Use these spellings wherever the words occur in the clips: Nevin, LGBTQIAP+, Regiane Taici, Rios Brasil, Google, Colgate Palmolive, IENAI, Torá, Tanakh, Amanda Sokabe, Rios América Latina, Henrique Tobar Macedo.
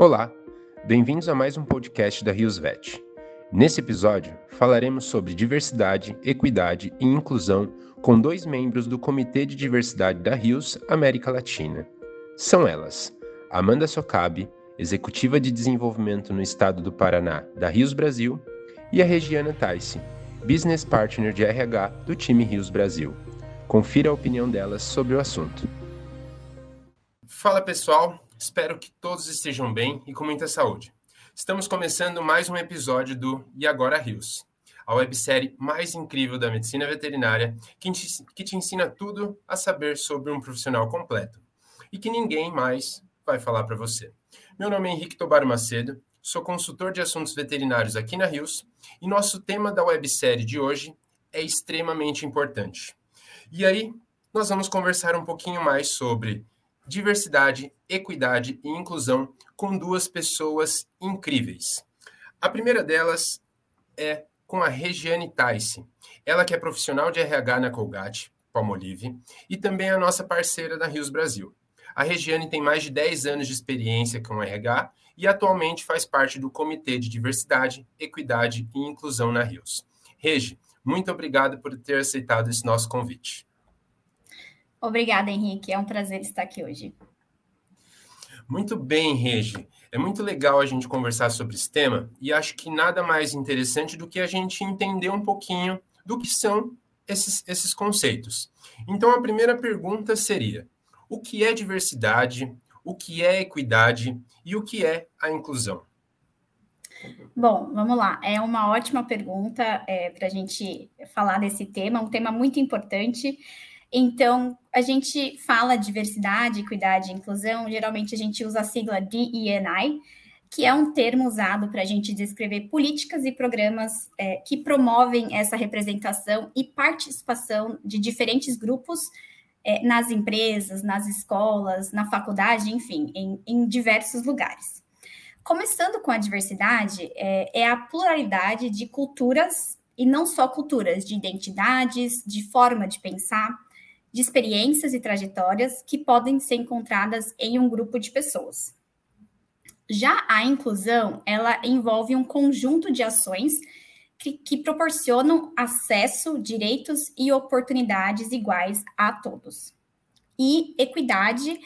Olá, bem-vindos a mais um podcast da Rios Vet. Nesse episódio, falaremos sobre diversidade, equidade e inclusão com dois membros do Comitê de Diversidade da Rios América Latina. São elas, Amanda Sokabe, Executiva de Desenvolvimento no Estado do Paraná da Rios Brasil, e a Regiane Taici, Business Partner de RH do time Rios Brasil. Confira a opinião delas sobre o assunto. Fala pessoal, espero que todos estejam bem e com muita saúde. Estamos começando mais um episódio do E Agora Rios, a websérie mais incrível da medicina veterinária que te ensina tudo a saber sobre um profissional completo e que ninguém mais vai falar para você. Meu nome é Henrique Tobar Macedo, sou consultor de assuntos veterinários aqui na Rios e nosso tema da websérie de hoje é extremamente importante. E aí, nós vamos conversar um pouquinho mais sobre diversidade, equidade e inclusão com duas pessoas incríveis. A primeira delas é com a Regiane Taici, ela que é profissional de RH na Colgate Palmolive e também é a nossa parceira da Rios Brasil. A Regiane tem mais de 10 anos de experiência com RH e atualmente faz parte do Comitê de Diversidade, Equidade e Inclusão na Rios. Regi, muito obrigado por ter aceitado esse nosso convite. Obrigada, Henrique. É um prazer estar aqui hoje. Muito bem, Regi. É muito legal a gente conversar sobre esse tema e acho que nada mais interessante do que a gente entender um pouquinho do que são esses conceitos. Então, a primeira pergunta seria: o que é diversidade, o que é equidade e o que é a inclusão? Bom, vamos lá. É uma ótima pergunta para a gente falar desse tema, um tema muito importante. Então, a gente fala diversidade, equidade e inclusão, geralmente a gente usa a sigla IENAI, que é um termo usado para a gente descrever políticas e programas que promovem essa representação e participação de diferentes grupos nas empresas, nas escolas, na faculdade, enfim, em diversos lugares. Começando com a diversidade, é a pluralidade de culturas, e não só culturas, de identidades, de forma de pensar, de experiências e trajetórias que podem ser encontradas em um grupo de pessoas. Já a inclusão, ela envolve um conjunto de ações que proporcionam acesso, direitos e oportunidades iguais a todos. E equidade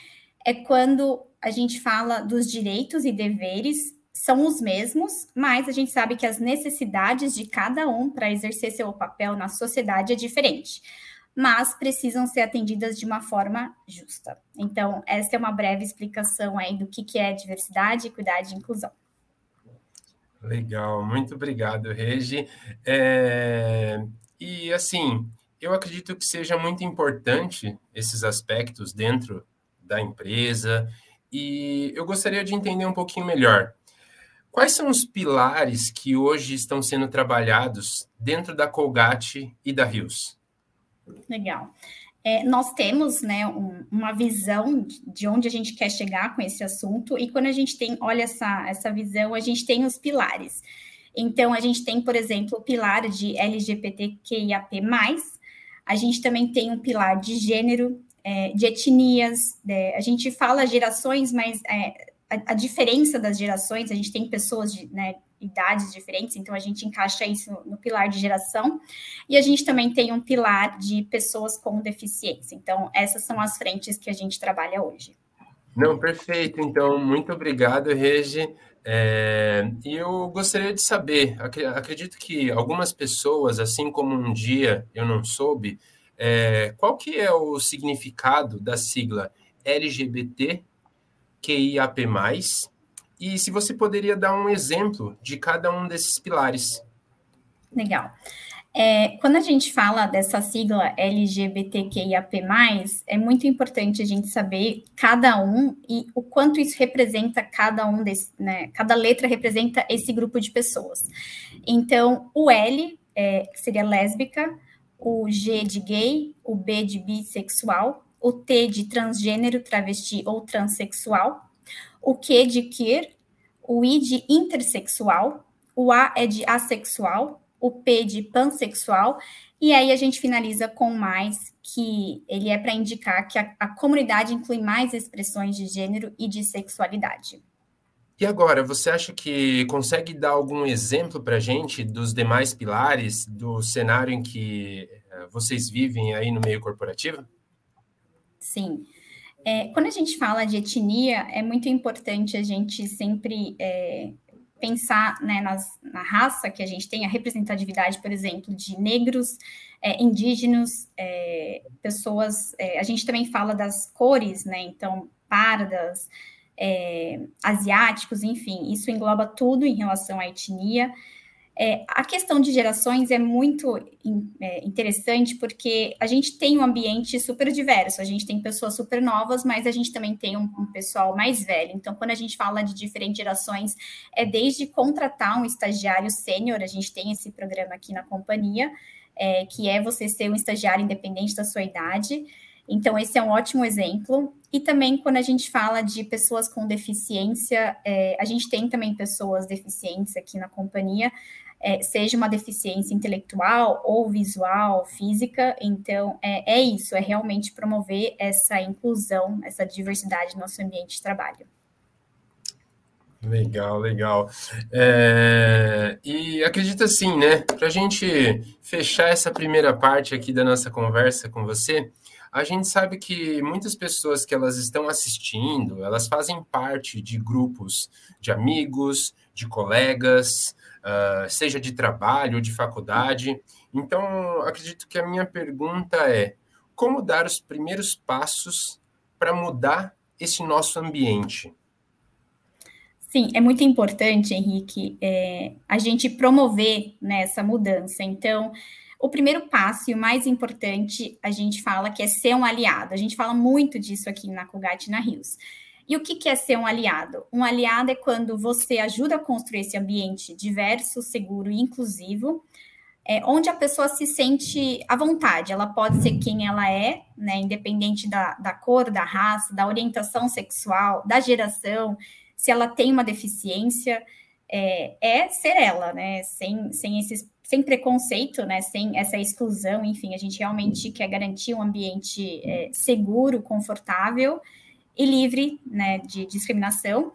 é quando a gente fala dos direitos e deveres, são os mesmos, mas a gente sabe que as necessidades de cada um para exercer seu papel na sociedade é diferente, mas precisam ser atendidas de uma forma justa. Então, essa é uma breve explicação aí do que é diversidade, equidade e inclusão. Legal, muito obrigado, Regi. E, assim, eu acredito que seja muito importante esses aspectos dentro da empresa e eu gostaria de entender um pouquinho melhor. Quais são os pilares que hoje estão sendo trabalhados dentro da Colgate e da Rios? Legal. Nós temos, né, uma visão de onde a gente quer chegar com esse assunto e quando a gente tem, olha essa visão, a gente tem os pilares. Então, a gente tem, por exemplo, o pilar de LGBTQIAP+, a gente também tem um pilar de gênero, de etnias, a gente fala gerações, mas a diferença das gerações, a gente tem pessoas de, né, idades diferentes, então a gente encaixa isso no pilar de geração, e a gente também tem um pilar de pessoas com deficiência, então essas são as frentes que a gente trabalha hoje. Não, perfeito, então muito obrigado, Regi, e eu gostaria de saber, acredito que algumas pessoas, assim como um dia eu não soube, qual que é o significado da sigla LGBTQIAP+, e se você poderia dar um exemplo de cada um desses pilares. Legal. Quando a gente fala dessa sigla LGBTQIAP+, é muito importante a gente saber cada um e o quanto isso representa cada um, cada letra representa esse grupo de pessoas. Então, o L seria lésbica, o G de gay, o B de bissexual, o T de transgênero, travesti ou transexual, o Q de queer, o I de intersexual, o A é de assexual, o P de pansexual, e aí a gente finaliza com mais, que ele é para indicar que a comunidade inclui mais expressões de gênero e de sexualidade. E agora, você acha que consegue dar algum exemplo para a gente dos demais pilares do cenário em que vocês vivem aí no meio corporativo? Sim. Quando a gente fala de etnia, é muito importante a gente sempre pensar, né, na raça que a gente tem, a representatividade, por exemplo, de negros, indígenas, pessoas... a gente também fala das cores, né? Então, pardas... asiáticos, enfim, isso engloba tudo em relação à etnia. A questão de gerações é muito interessante, porque a gente tem um ambiente super diverso, a gente tem pessoas super novas, mas a gente também tem um pessoal mais velho. Então, quando a gente fala de diferentes gerações, é desde contratar um estagiário sênior, a gente tem esse programa aqui na companhia, que é você ser um estagiário independente da sua idade. Então, esse é um ótimo exemplo. E também, quando a gente fala de pessoas com deficiência, a gente tem também pessoas deficientes aqui na companhia, seja uma deficiência intelectual ou visual, física. Então, é isso, é realmente promover essa inclusão, essa diversidade no nosso ambiente de trabalho. Legal, legal. E acredito assim, né? Para a gente fechar essa primeira parte aqui da nossa conversa com você, a gente sabe que muitas pessoas que elas estão assistindo, elas fazem parte de grupos de amigos, de colegas, seja de trabalho ou de faculdade. Então, acredito que a minha pergunta é: como dar os primeiros passos para mudar esse nosso ambiente? Sim, é muito importante, Henrique, a gente promover, né, essa mudança. Então, o primeiro passo e o mais importante, a gente fala que é ser um aliado. A gente fala muito disso aqui na Colgate e na Rios. E o que é ser um aliado? Um aliado é quando você ajuda a construir esse ambiente diverso, seguro e inclusivo, onde a pessoa se sente à vontade. Ela pode ser quem ela é, né, independente da cor, da raça, da orientação sexual, da geração, se ela tem uma deficiência, é ser ela, né, sem esses sem preconceito, né, sem essa exclusão. Enfim, a gente realmente quer garantir um ambiente seguro, confortável e livre, né, de discriminação.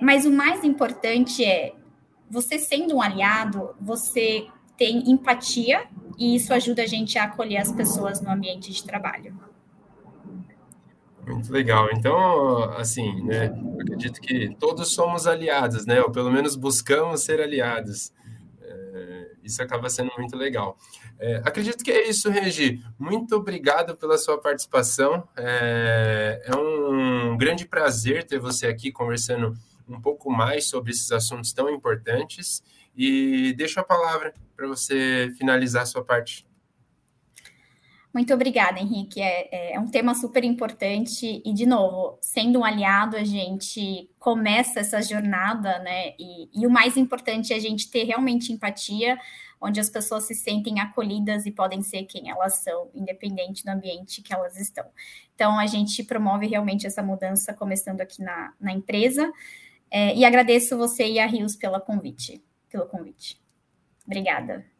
Mas o mais importante é, você sendo um aliado, você tem empatia e isso ajuda a gente a acolher as pessoas no ambiente de trabalho. Muito legal. Então, assim, né, eu acredito que todos somos aliados, né, ou pelo menos buscamos ser aliados. Isso acaba sendo muito legal. Acredito que é isso, Regi. Muito obrigado pela sua participação. É um grande prazer ter você aqui conversando um pouco mais sobre esses assuntos tão importantes. E deixo a palavra para você finalizar a sua parte. Muito obrigada, Henrique. É um tema super importante e, de novo, sendo um aliado, a gente começa essa jornada, né? E o mais importante é a gente ter realmente empatia, onde as pessoas se sentem acolhidas e podem ser quem elas são, independente do ambiente que elas estão. Então, a gente promove realmente essa mudança, começando aqui na empresa. E agradeço você e a Rios pelo convite. Obrigada.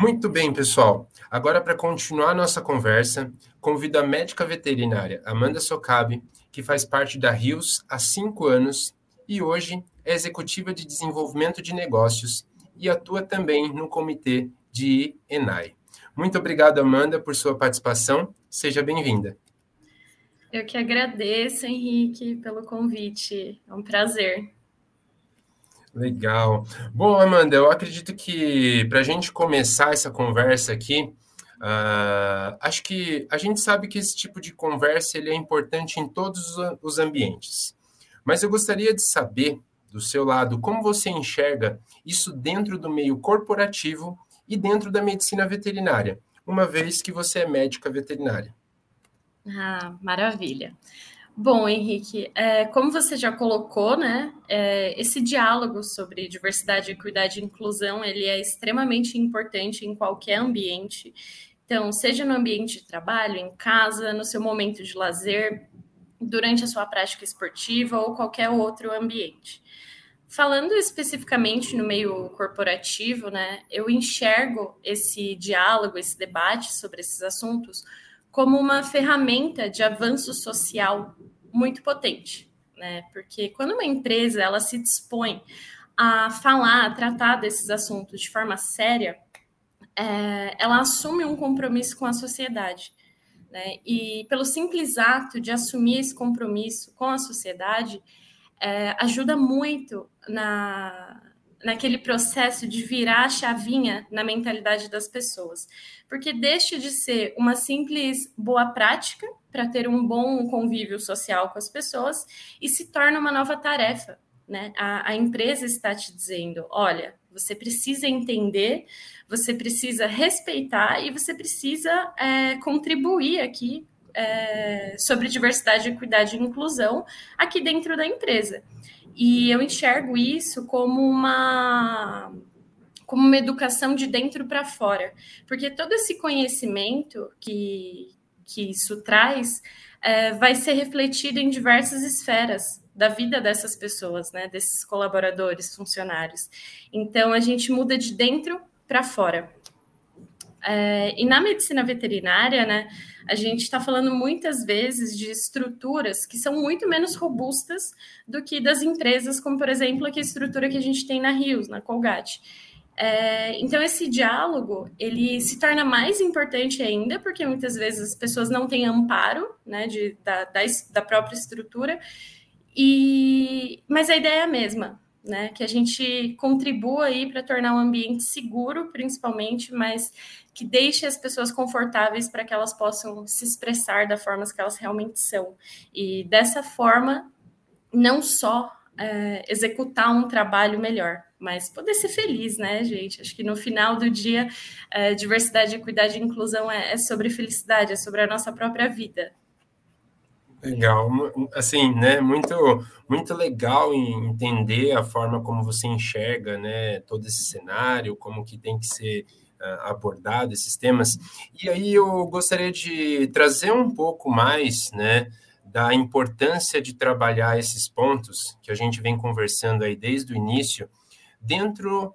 Muito bem, pessoal. Agora, para continuar a nossa conversa, convido a médica veterinária Amanda Sokabe, que faz parte da Rios há 5 anos e hoje é executiva de desenvolvimento de negócios e atua também no comitê de IENAI. Muito obrigado, Amanda, por sua participação. Seja bem-vinda. Eu que agradeço, Henrique, pelo convite. É um prazer. Legal. Bom, Amanda, eu acredito que para a gente começar essa conversa aqui, acho que a gente sabe que esse tipo de conversa ele é importante em todos os ambientes. Mas eu gostaria de saber, do seu lado, como você enxerga isso dentro do meio corporativo e dentro da medicina veterinária, uma vez que você é médica veterinária. Ah, maravilha. Bom, Henrique, como você já colocou, né, esse diálogo sobre diversidade, equidade e inclusão, ele é extremamente importante em qualquer ambiente. Então, seja no ambiente de trabalho, em casa, no seu momento de lazer, durante a sua prática esportiva ou qualquer outro ambiente. Falando especificamente no meio corporativo, né, eu enxergo esse diálogo, esse debate sobre esses assuntos como uma ferramenta de avanço social muito potente. né? Porque quando uma empresa ela se dispõe a falar, a tratar desses assuntos de forma séria, ela assume um compromisso com a sociedade, né? E pelo simples ato de assumir esse compromisso com a sociedade, ajuda muito naquele processo de virar a chavinha na mentalidade das pessoas, porque deixa de ser uma simples boa prática para ter um bom convívio social com as pessoas e se torna uma nova tarefa, né? A empresa está te dizendo, olha, você precisa entender, você precisa respeitar e você precisa contribuir aqui sobre diversidade, equidade e inclusão aqui dentro da empresa. E eu enxergo isso como uma educação de dentro para fora, porque todo esse conhecimento que isso traz vai ser refletido em diversas esferas da vida dessas pessoas, né, desses colaboradores, funcionários. Então, a gente muda de dentro para fora. E na medicina veterinária, né, a gente está falando muitas vezes de estruturas que são muito menos robustas do que das empresas, como, por exemplo, a estrutura que a gente tem na Rios, na Colgate. Então, esse diálogo, ele se torna mais importante ainda, porque muitas vezes as pessoas não têm amparo, né, da própria estrutura, mas a ideia é a mesma. Né, que a gente contribua aí para tornar um ambiente seguro, principalmente, mas que deixe as pessoas confortáveis para que elas possam se expressar da forma que elas realmente são. E dessa forma, não só executar um trabalho melhor, mas poder ser feliz, né, gente? Acho que no final do dia, diversidade, equidade e inclusão é sobre felicidade, é sobre a nossa própria vida. Legal, assim, né, muito legal em entender a forma como você enxerga, né, todo esse cenário, como que tem que ser abordado esses temas. E aí eu gostaria de trazer um pouco mais, né, da importância de trabalhar esses pontos que a gente vem conversando aí desde o início, dentro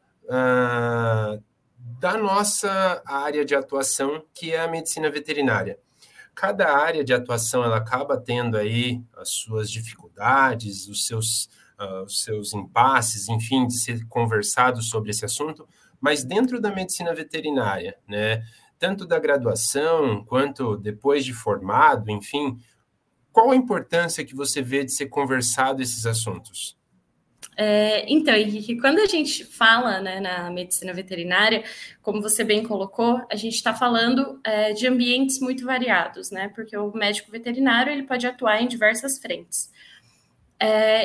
da nossa área de atuação, que é a medicina veterinária. Cada área de atuação ela acaba tendo aí as suas dificuldades, os seus impasses, enfim, de ser conversado sobre esse assunto, mas dentro da medicina veterinária, né, tanto da graduação quanto depois de formado, enfim, qual a importância que você vê de ser conversado esses assuntos? Então, Henrique, quando a gente fala, né, na medicina veterinária, como você bem colocou, a gente está falando de ambientes muito variados, né, porque o médico veterinário ele pode atuar em diversas frentes.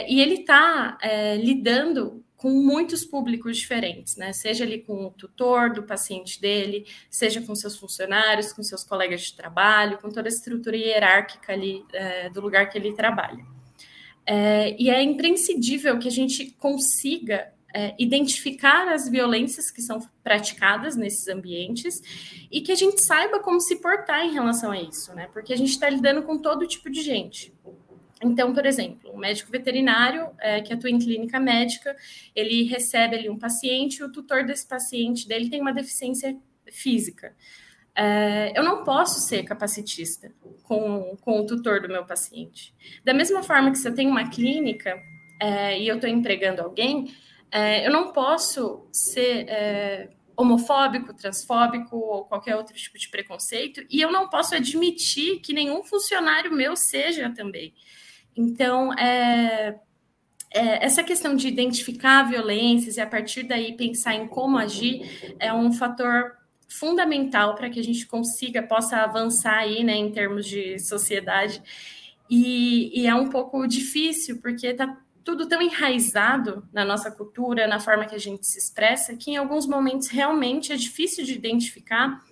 E ele está lidando com muitos públicos diferentes, né, seja ali com o tutor do paciente dele, seja com seus funcionários, com seus colegas de trabalho, com toda a estrutura hierárquica ali do lugar que ele trabalha. E é imprescindível que a gente consiga identificar as violências que são praticadas nesses ambientes e que a gente saiba como se portar em relação a isso, né? Porque a gente está lidando com todo tipo de gente. Então, por exemplo, um médico veterinário que atua em clínica médica, ele recebe ali um paciente e o tutor desse paciente dele tem uma deficiência física. Eu não posso ser capacitista com o tutor do meu paciente. Da mesma forma que se eu tenho uma clínica e eu estou empregando alguém, eu não posso ser homofóbico, transfóbico ou qualquer outro tipo de preconceito e eu não posso admitir que nenhum funcionário meu seja também. Então, essa questão de identificar violências e a partir daí pensar em como agir é um fator fundamental para que a gente possa avançar aí, né, em termos de sociedade, e é um pouco difícil, porque está tudo tão enraizado na nossa cultura, na forma que a gente se expressa, que em alguns momentos realmente é difícil de identificar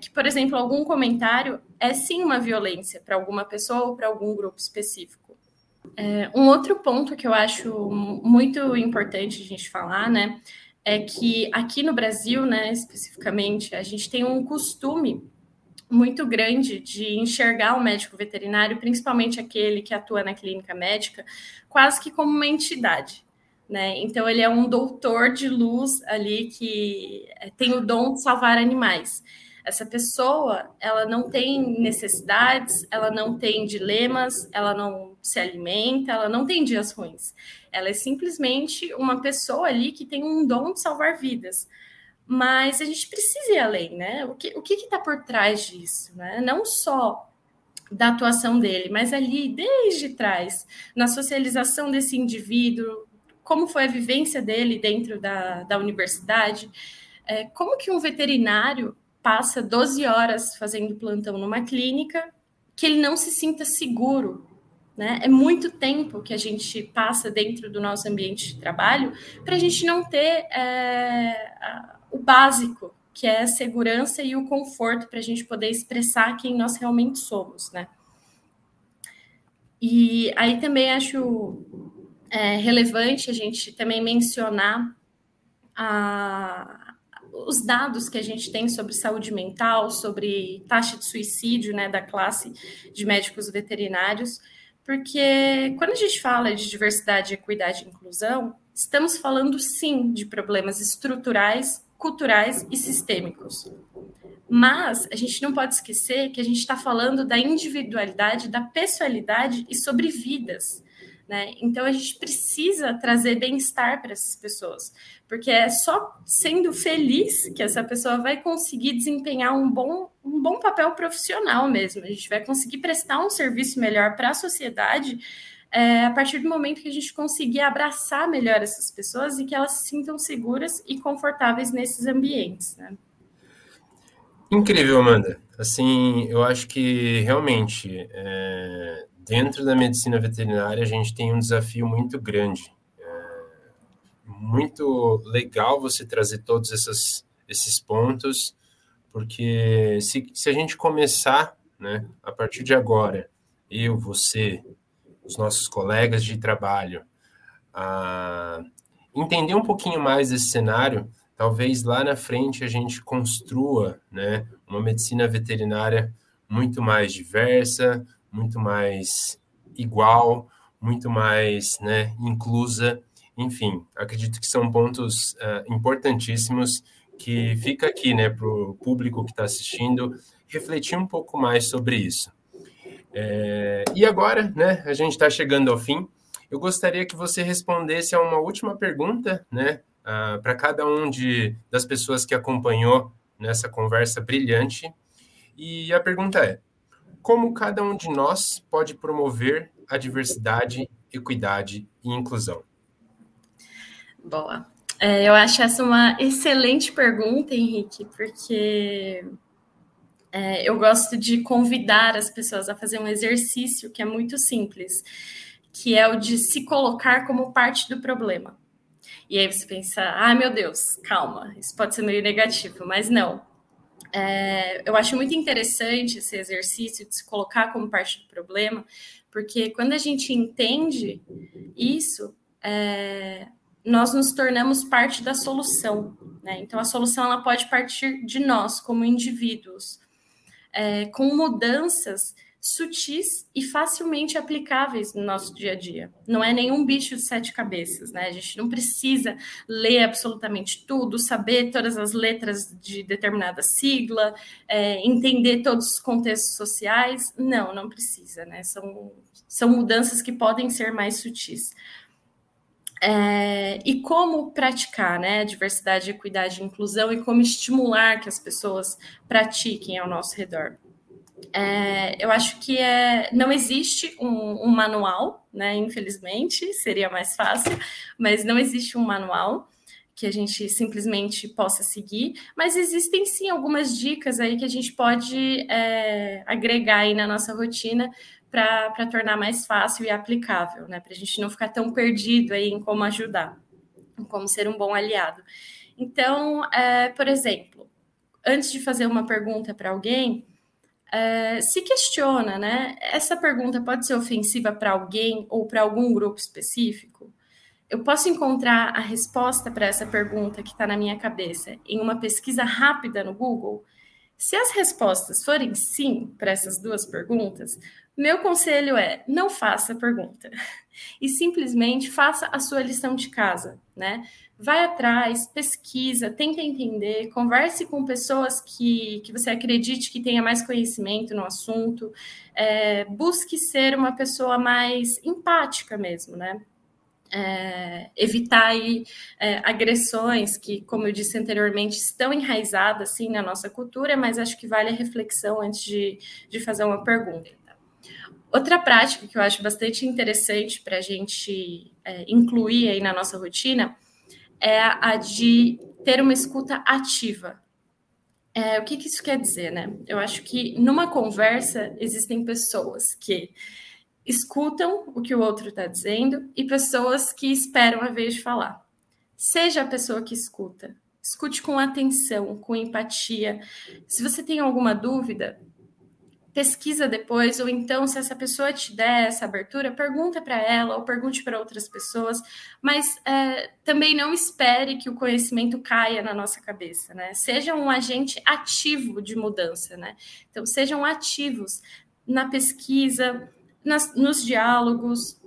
que, por exemplo, algum comentário é sim uma violência para alguma pessoa ou para algum grupo específico. Um outro ponto que eu acho muito importante a gente falar, né, é que aqui no Brasil, né, especificamente, a gente tem um costume muito grande de enxergar o médico veterinário, principalmente aquele que atua na clínica médica, quase que como uma entidade, né? Então, ele é um doutor de luz ali que tem o dom de salvar animais. Essa pessoa, ela não tem necessidades, ela não tem dilemas, ela não se alimenta, ela não tem dias ruins. Ela é simplesmente uma pessoa ali que tem um dom de salvar vidas. Mas a gente precisa ir além, né? O que está por trás disso, né? Não só da atuação dele, mas ali, desde trás, na socialização desse indivíduo, como foi a vivência dele dentro da universidade, como que um veterinário passa 12 horas fazendo plantão numa clínica que ele não se sinta seguro, né? É muito tempo que a gente passa dentro do nosso ambiente de trabalho para a gente não ter o básico, que é a segurança e o conforto para a gente poder expressar quem nós realmente somos, né? E aí também acho relevante a gente também mencionar os dados que a gente tem sobre saúde mental, sobre taxa de suicídio, né, da classe de médicos veterinários, porque quando a gente fala de diversidade, equidade e inclusão, estamos falando, sim, de problemas estruturais, culturais e sistêmicos. Mas a gente não pode esquecer que a gente está falando da individualidade, da pessoalidade e sobre vidas, né? Então, a gente precisa trazer bem-estar para essas pessoas, porque é só sendo feliz que essa pessoa vai conseguir desempenhar um bom papel profissional mesmo. A gente vai conseguir prestar um serviço melhor para a sociedade a partir do momento que a gente conseguir abraçar melhor essas pessoas e que elas se sintam seguras e confortáveis nesses ambientes, né? Incrível, Amanda. Assim, eu acho que realmente... Dentro da medicina veterinária, a gente tem um desafio muito grande. Muito legal você trazer todos esses pontos, porque se a gente começar, né, a partir de agora, eu, você, os nossos colegas de trabalho, a entender um pouquinho mais desse cenário, talvez lá na frente a gente construa, né, uma medicina veterinária muito mais diversa, muito mais igual, muito mais, né, inclusa. Enfim, acredito que são pontos importantíssimos que fica aqui, né, para o público que está assistindo refletir um pouco mais sobre isso. E agora, né, a gente está chegando ao fim. Eu gostaria que você respondesse a uma última pergunta, né, para cada um das pessoas que acompanhou nessa conversa brilhante. E a pergunta é: como cada um de nós pode promover a diversidade, equidade e inclusão? Boa. Eu acho essa uma excelente pergunta, Henrique, porque eu gosto de convidar as pessoas a fazer um exercício que é muito simples, que é o de se colocar como parte do problema. E aí você pensa, meu Deus, calma, isso pode ser meio negativo, mas não. Eu acho muito interessante esse exercício de se colocar como parte do problema, porque quando a gente entende isso, nós nos tornamos parte da solução, né? Então, a solução ela pode partir de nós, como indivíduos, com mudanças sutis e facilmente aplicáveis no nosso dia a dia. Não é nenhum bicho de 7 cabeças, né? A gente não precisa ler absolutamente tudo, saber todas as letras de determinada sigla, entender todos os contextos sociais. Não precisa, né? São mudanças que podem ser mais sutis. E como praticar, né, diversidade, equidade e inclusão e como estimular que as pessoas pratiquem ao nosso redor. Eu acho que não existe um manual, né? Infelizmente, seria mais fácil, mas não existe um manual que a gente simplesmente possa seguir, mas existem sim algumas dicas aí que a gente pode agregar aí na nossa rotina para tornar mais fácil e aplicável, né? Para a gente não ficar tão perdido aí em como ajudar, em como ser um bom aliado. Então, por exemplo, antes de fazer uma pergunta para alguém, se questiona, né? Essa pergunta pode ser ofensiva para alguém ou para algum grupo específico? Eu posso encontrar a resposta para essa pergunta que está na minha cabeça em uma pesquisa rápida no Google? Se as respostas forem sim para essas duas perguntas, Meu conselho é, não faça pergunta e simplesmente faça a sua lição de casa, né? Vai atrás, pesquisa, tenta entender, converse com pessoas que você acredite que tenha mais conhecimento no assunto, busque ser uma pessoa mais empática mesmo, né? Evitar aí, agressões que, como eu disse anteriormente, estão enraizadas assim, na nossa cultura, mas acho que vale a reflexão antes de fazer uma pergunta. Outra prática que eu acho bastante interessante para a gente incluir aí na nossa rotina é a de ter uma escuta ativa. O que isso quer dizer, né? Eu acho que numa conversa existem pessoas que escutam o que o outro está dizendo e pessoas que esperam a vez de falar. Seja a pessoa que escuta, escute com atenção, com empatia. Se você tem alguma dúvida, pesquisa depois, ou então, se essa pessoa te der essa abertura, pergunta para ela ou pergunte para outras pessoas, mas também não espere que o conhecimento caia na nossa cabeça, né? Seja um agente ativo de mudança, né? Então, sejam ativos na pesquisa, nos diálogos.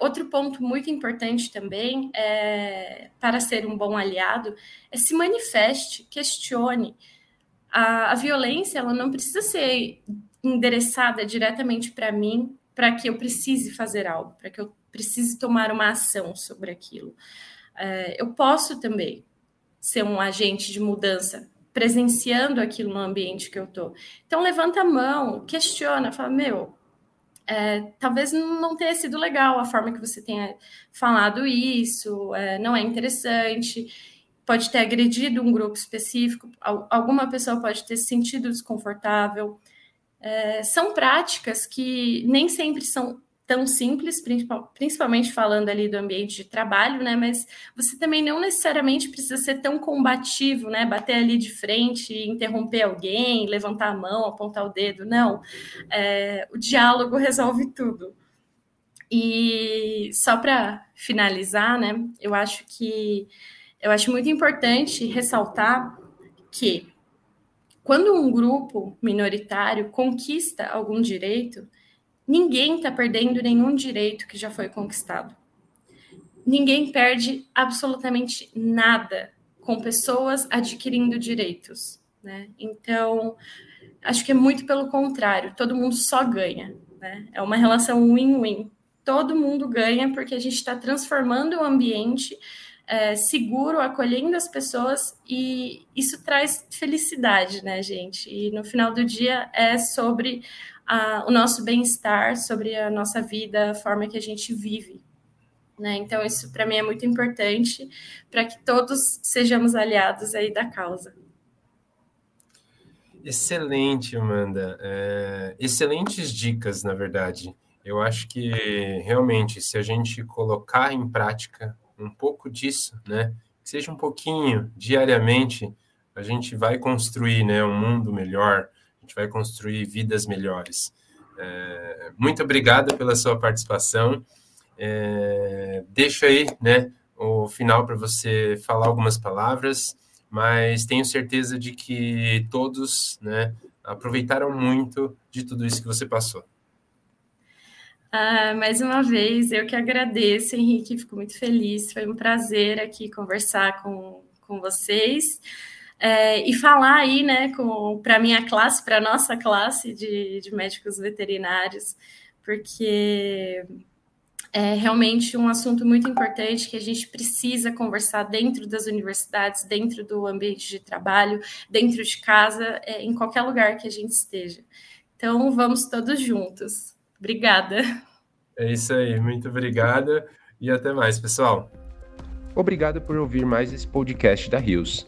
Outro ponto muito importante também, para ser um bom aliado, é se manifeste, questione. A violência, ela não precisa ser endereçada diretamente para mim, para que eu precise fazer algo, para que eu precise tomar uma ação sobre aquilo. Eu posso também ser um agente de mudança, presenciando aquilo no ambiente que eu estou. Então, levanta a mão, questiona, fala, talvez não tenha sido legal a forma que você tenha falado isso, não é interessante. Pode ter agredido um grupo específico, alguma pessoa pode ter se sentido desconfortável. São práticas que nem sempre são tão simples, principalmente falando ali do ambiente de trabalho, né? Mas você também não necessariamente precisa ser tão combativo, né? Bater ali de frente, interromper alguém, levantar a mão, apontar o dedo, não. O diálogo resolve tudo. E só para finalizar, né? Eu acho muito importante ressaltar que quando um grupo minoritário conquista algum direito, ninguém está perdendo nenhum direito que já foi conquistado. Ninguém perde absolutamente nada com pessoas adquirindo direitos, né? Então, acho que é muito pelo contrário, todo mundo só ganha, né? É uma relação win-win. Todo mundo ganha porque a gente está transformando o ambiente seguro, acolhendo as pessoas, e isso traz felicidade, né, gente? E no final do dia é sobre o nosso bem-estar, sobre a nossa vida, a forma que a gente vive, né? Então, isso para mim é muito importante para que todos sejamos aliados aí da causa. Excelente, Amanda. Excelentes dicas, na verdade. Eu acho que, realmente, se a gente colocar em prática um pouco disso, né? Que seja um pouquinho, diariamente, a gente vai construir, né, um mundo melhor, a gente vai construir vidas melhores. Muito obrigado pela sua participação. Deixo aí, né, o final para você falar algumas palavras, mas tenho certeza de que todos, né, aproveitaram muito de tudo isso que você passou. Mais uma vez, eu que agradeço, Henrique, fico muito feliz, foi um prazer aqui conversar com vocês e falar aí, né, para a minha classe, para a nossa classe de médicos veterinários, porque é realmente um assunto muito importante que a gente precisa conversar dentro das universidades, dentro do ambiente de trabalho, dentro de casa, em qualquer lugar que a gente esteja. Então, vamos todos juntos. Obrigada. É isso aí, muito obrigada e até mais, pessoal. Obrigado por ouvir mais esse podcast da Rios.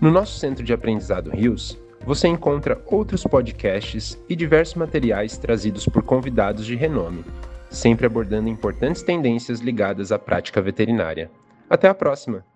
No nosso Centro de Aprendizado Rios, você encontra outros podcasts e diversos materiais trazidos por convidados de renome, sempre abordando importantes tendências ligadas à prática veterinária. Até a próxima!